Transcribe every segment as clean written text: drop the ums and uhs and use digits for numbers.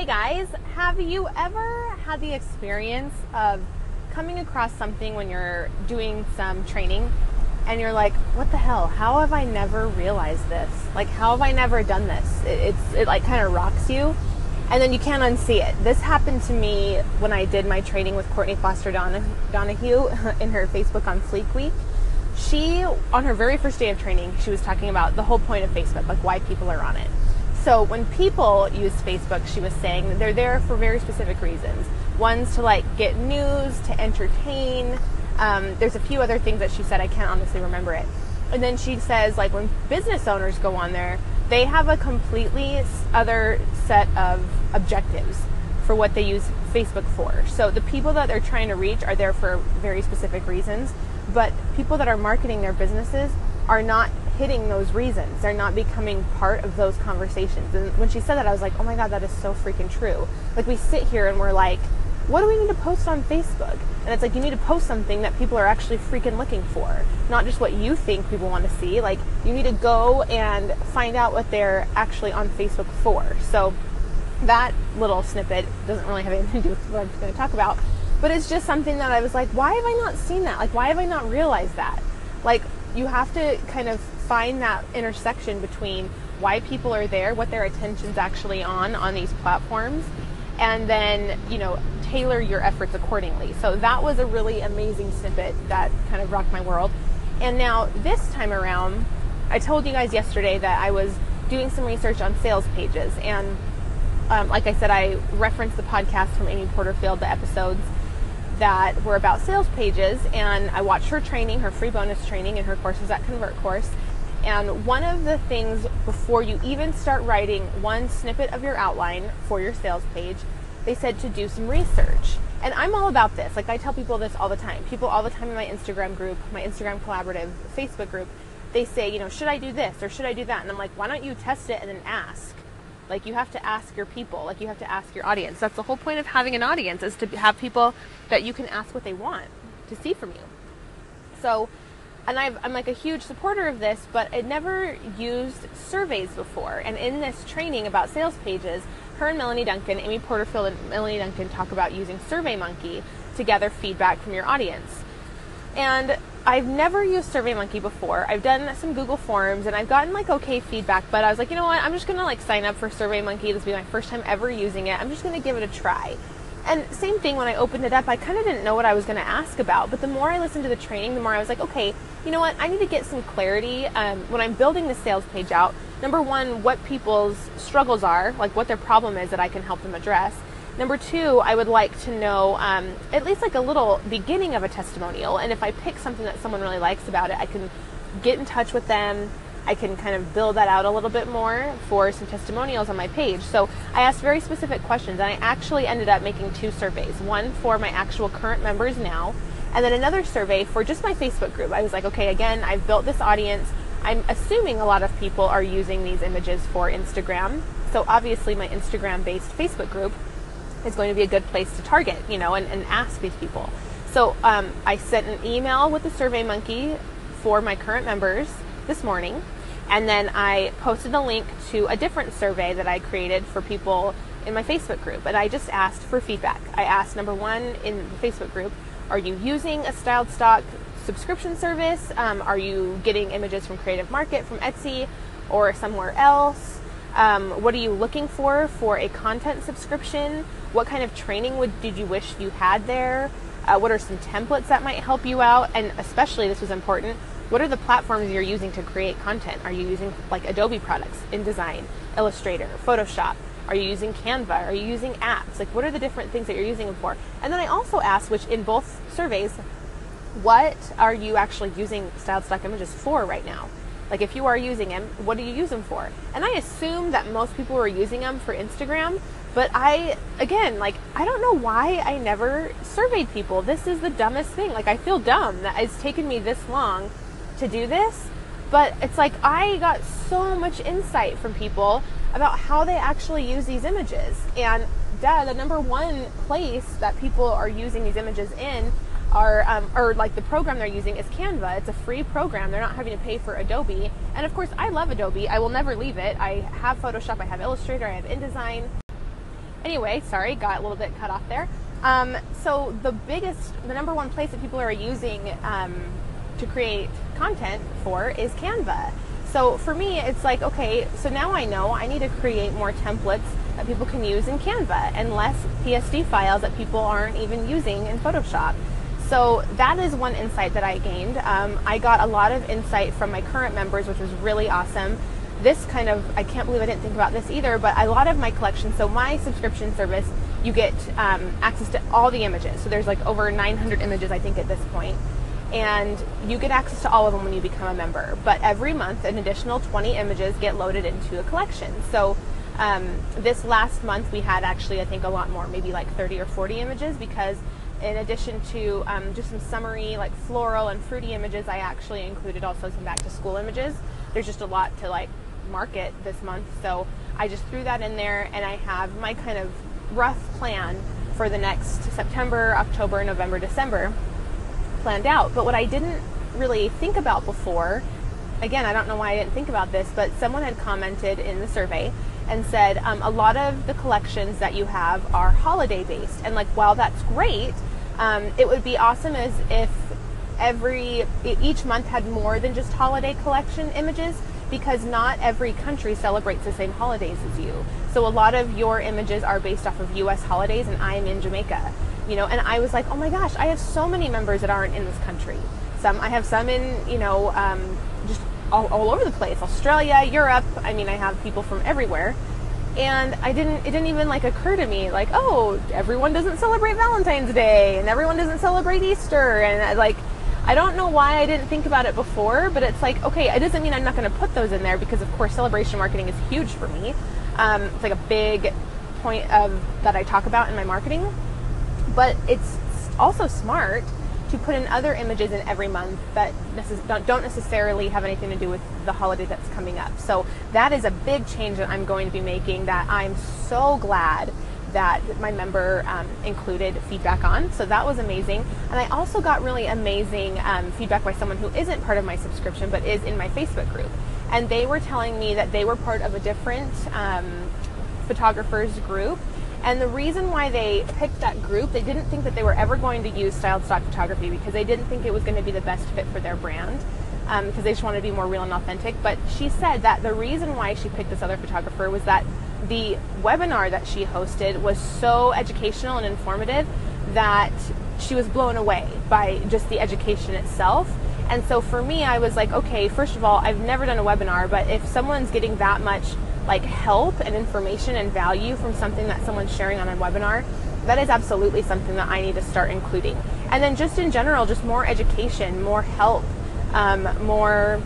Hey guys, have you ever had the experience of coming across something when you're doing some training and you're like, what the hell, how have I never realized this? Like, how have I never done this? It like kind of rocks you and then you can't unsee it. This happened to me when I did my training with Courtney Foster Donahue in her Facebook on Fleek Week. She, on her very first day of training, she was talking about the whole point of Facebook, like why people are on it. So when people use Facebook, she was saying that they're there for very specific reasons. One's to like get news, to entertain. There's a few other things that she said. I can't honestly remember it. And then she says like when business owners go on there, they have a completely other set of objectives for what they use Facebook for. So the people that they're trying to reach are there for very specific reasons, but people that are marketing their businesses are not hitting those reasons. They're not becoming part of those conversations. And when she said that, I was like, oh my God, that is so freaking true. Like we sit here and we're like, what do we need to post on Facebook? And it's like, you need to post something that people are actually freaking looking for, not just what you think people want to see. Like you need to go and find out what they're actually on Facebook for. So that little snippet doesn't really have anything to do with what I'm going to talk about, but it's just something that I was like, why have I not seen that? Like, why have I not realized that? Like, you have to kind of find that intersection between why people are there, what their attention's actually on these platforms, and then, you know, tailor your efforts accordingly. So that was a really amazing snippet that kind of rocked my world. And now this time around, I told you guys yesterday that I was doing some research on sales pages. And like I said, I referenced the podcast from Amy Porterfield, the episodes that were about sales pages, and I watched her training, her free bonus training, and her courses at Convert Course. And one of the things before you even start writing one snippet of your outline for your sales page, they said to do some research. And I'm all about this. Like I tell people this all the time. People all the time in my Instagram group, my Instagram collaborative Facebook group, they say, you know, should I do this or should I do that? And I'm like, why don't you test it and then ask? Like you have to ask your people, like you have to ask your audience. That's the whole point of having an audience, is to have people that you can ask what they want to see from you. So, and I'm like a huge supporter of this, but I never used surveys before. And in this training about sales pages, her and Melanie Duncan, Amy Porterfield and Melanie Duncan, talk about using SurveyMonkey to gather feedback from your audience. And I've never used SurveyMonkey before. I've done some Google Forms and I've gotten like okay feedback, but I was like, you know what, I'm just going to like sign up for SurveyMonkey. This will be my first time ever using it. I'm just going to give it a try. And same thing, when I opened it up, I kind of didn't know what I was going to ask about, but the more I listened to the training, the more I was like, okay, you know what, I need to get some clarity when I'm building the sales page out. Number one, what people's struggles are, like what their problem is that I can help them address. Number two, I would like to know at least like a little beginning of a testimonial. And if I pick something that someone really likes about it, I can get in touch with them. I can kind of build that out a little bit more for some testimonials on my page. So I asked very specific questions, and I actually ended up making two surveys, one for my actual current members now, and then another survey for just my Facebook group. I was like, okay, again, I've built this audience. I'm assuming a lot of people are using these images for Instagram. So obviously my Instagram-based Facebook group is going to be a good place to target, you know, and ask these people. So I sent an email with the SurveyMonkey for my current members this morning, and then I posted a link to a different survey that I created for people in my Facebook group, and I just asked for feedback. I asked, number one, in the Facebook group, are you using a styled stock subscription service? Are you getting images from Creative Market, from Etsy, or somewhere else? What are you looking for a content subscription? What kind of training did you wish you had there? What are some templates that might help you out? And especially, this was important, what are the platforms you're using to create content? Are you using like Adobe products, InDesign, Illustrator, Photoshop? Are you using Canva? Are you using apps? Like, what are the different things that you're using them for? And then I also asked, which in both surveys, what are you actually using styled stock images for right now? Like, if you are using them, what do you use them for? And I assumed that most people were using them for Instagram, but I, again, like, I don't know why I never surveyed people. This is the dumbest thing. Like, I feel dumb that it's taken me this long to do this, but it's like I got so much insight from people about how they actually use these images. And duh, the number one place that people are using these images in are, or like the program they're using is Canva. It's a free program. They're not having to pay for Adobe. And of course, I love Adobe. I will never leave it. I have Photoshop, I have Illustrator, I have InDesign. Anyway, sorry, got a little bit cut off there. So the number one place that people are using to create content for is Canva. So for me, it's like, okay, so now I know I need to create more templates that people can use in Canva and less PSD files that people aren't even using in Photoshop. So that is one insight that I gained. I got a lot of insight from my current members, which was really awesome. This kind of, I can't believe I didn't think about this either, but a lot of my collection, so my subscription service, you get access to all the images. So there's like over 900 images, I think, at this point. And you get access to all of them when you become a member. But every month, an additional 20 images get loaded into a collection. So this last month, we had actually, I think, a lot more, maybe like 30 or 40 images, because in addition to just some summery, like floral and fruity images, I actually included also some back to school images. There's just a lot to like market this month. So I just threw that in there, and I have my kind of rough plan for the next September, October, November, December planned out. But what I didn't really think about before, again, I don't know why I didn't think about this, but someone had commented in the survey and said, a lot of the collections that you have are holiday based. And like, while that's great, it would be awesome as if each month had more than just holiday collection images, because not every country celebrates the same holidays as you. So a lot of your images are based off of US holidays, and I'm in Jamaica, you know, and I was like, oh my gosh, I have so many members that aren't in this country. I have some in, you know, just all over the place, Australia, Europe. I mean, I have people from everywhere. And it didn't even like occur to me, like, oh, everyone doesn't celebrate Valentine's Day, and everyone doesn't celebrate Easter. And like, I don't know why I didn't think about it before, but it's like, okay, it doesn't mean I'm not going to put those in there, because of course celebration marketing is huge for me. It's like a big point that I talk about in my marketing, but it's also smart to put in other images in every month that don't necessarily have anything to do with the holiday that's coming up. So that is a big change that I'm going to be making, that I'm so glad that my member included feedback on. So that was amazing. And I also got really amazing feedback by someone who isn't part of my subscription, but is in my Facebook group. And they were telling me that they were part of a different photographers group. And the reason why they picked that group, they didn't think that they were ever going to use styled stock photography, because they didn't think it was going to be the best fit for their brand, because they just wanted to be more real and authentic. But she said that the reason why she picked this other photographer was that the webinar that she hosted was so educational and informative that she was blown away by just the education itself. And so for me, I was like, okay, first of all, I've never done a webinar, but if someone's getting that much like help and information and value from something that someone's sharing on a webinar, that is absolutely something that I need to start including. And then just in general, just more education, more help, more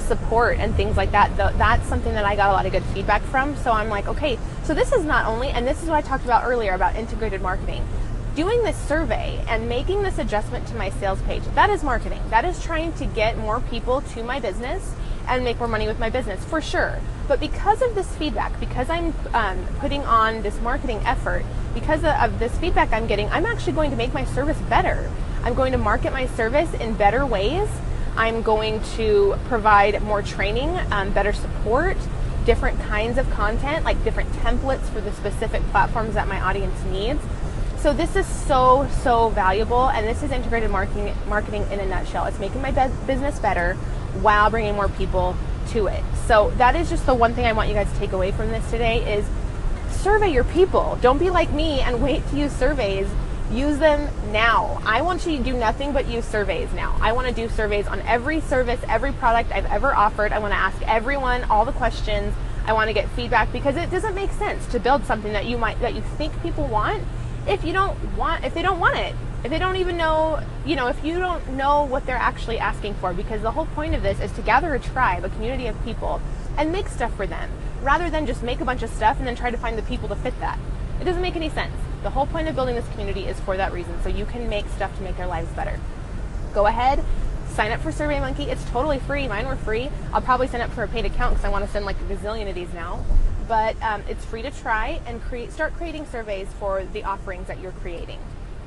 support and things like that. That's something that I got a lot of good feedback from. So I'm like, okay, so this is not only, and this is what I talked about earlier about integrated marketing, doing this survey and making this adjustment to my sales page, that is marketing. That is trying to get more people to my business and make more money with my business, for sure. But because of this feedback, because I'm putting on this marketing effort, because of this feedback I'm getting, I'm actually going to make my service better. I'm going to market my service in better ways. I'm going to provide more training, better support, different kinds of content, like different templates for the specific platforms that my audience needs. So this is so, so valuable, and this is integrated marketing in a nutshell. It's making my business better while bringing more people to it. So that is just the one thing I want you guys to take away from this today is survey your people. Don't be like me and wait to use surveys. Use them now. I want you to do nothing but use surveys now. I want to do surveys on every service, every product I've ever offered. I want to ask everyone all the questions. I want to get feedback, because it doesn't make sense to build something that you think people want if they don't want it. If they don't even know, you know, if you don't know what they're actually asking for, because the whole point of this is to gather a tribe, a community of people, and make stuff for them, rather than just make a bunch of stuff and then try to find the people to fit that. It doesn't make any sense. The whole point of building this community is for that reason, so you can make stuff to make their lives better. Go ahead, sign up for SurveyMonkey. It's totally free. Mine were free. I'll probably sign up for a paid account because I want to send like a gazillion of these now. But it's free to try and start creating surveys for the offerings that you're creating.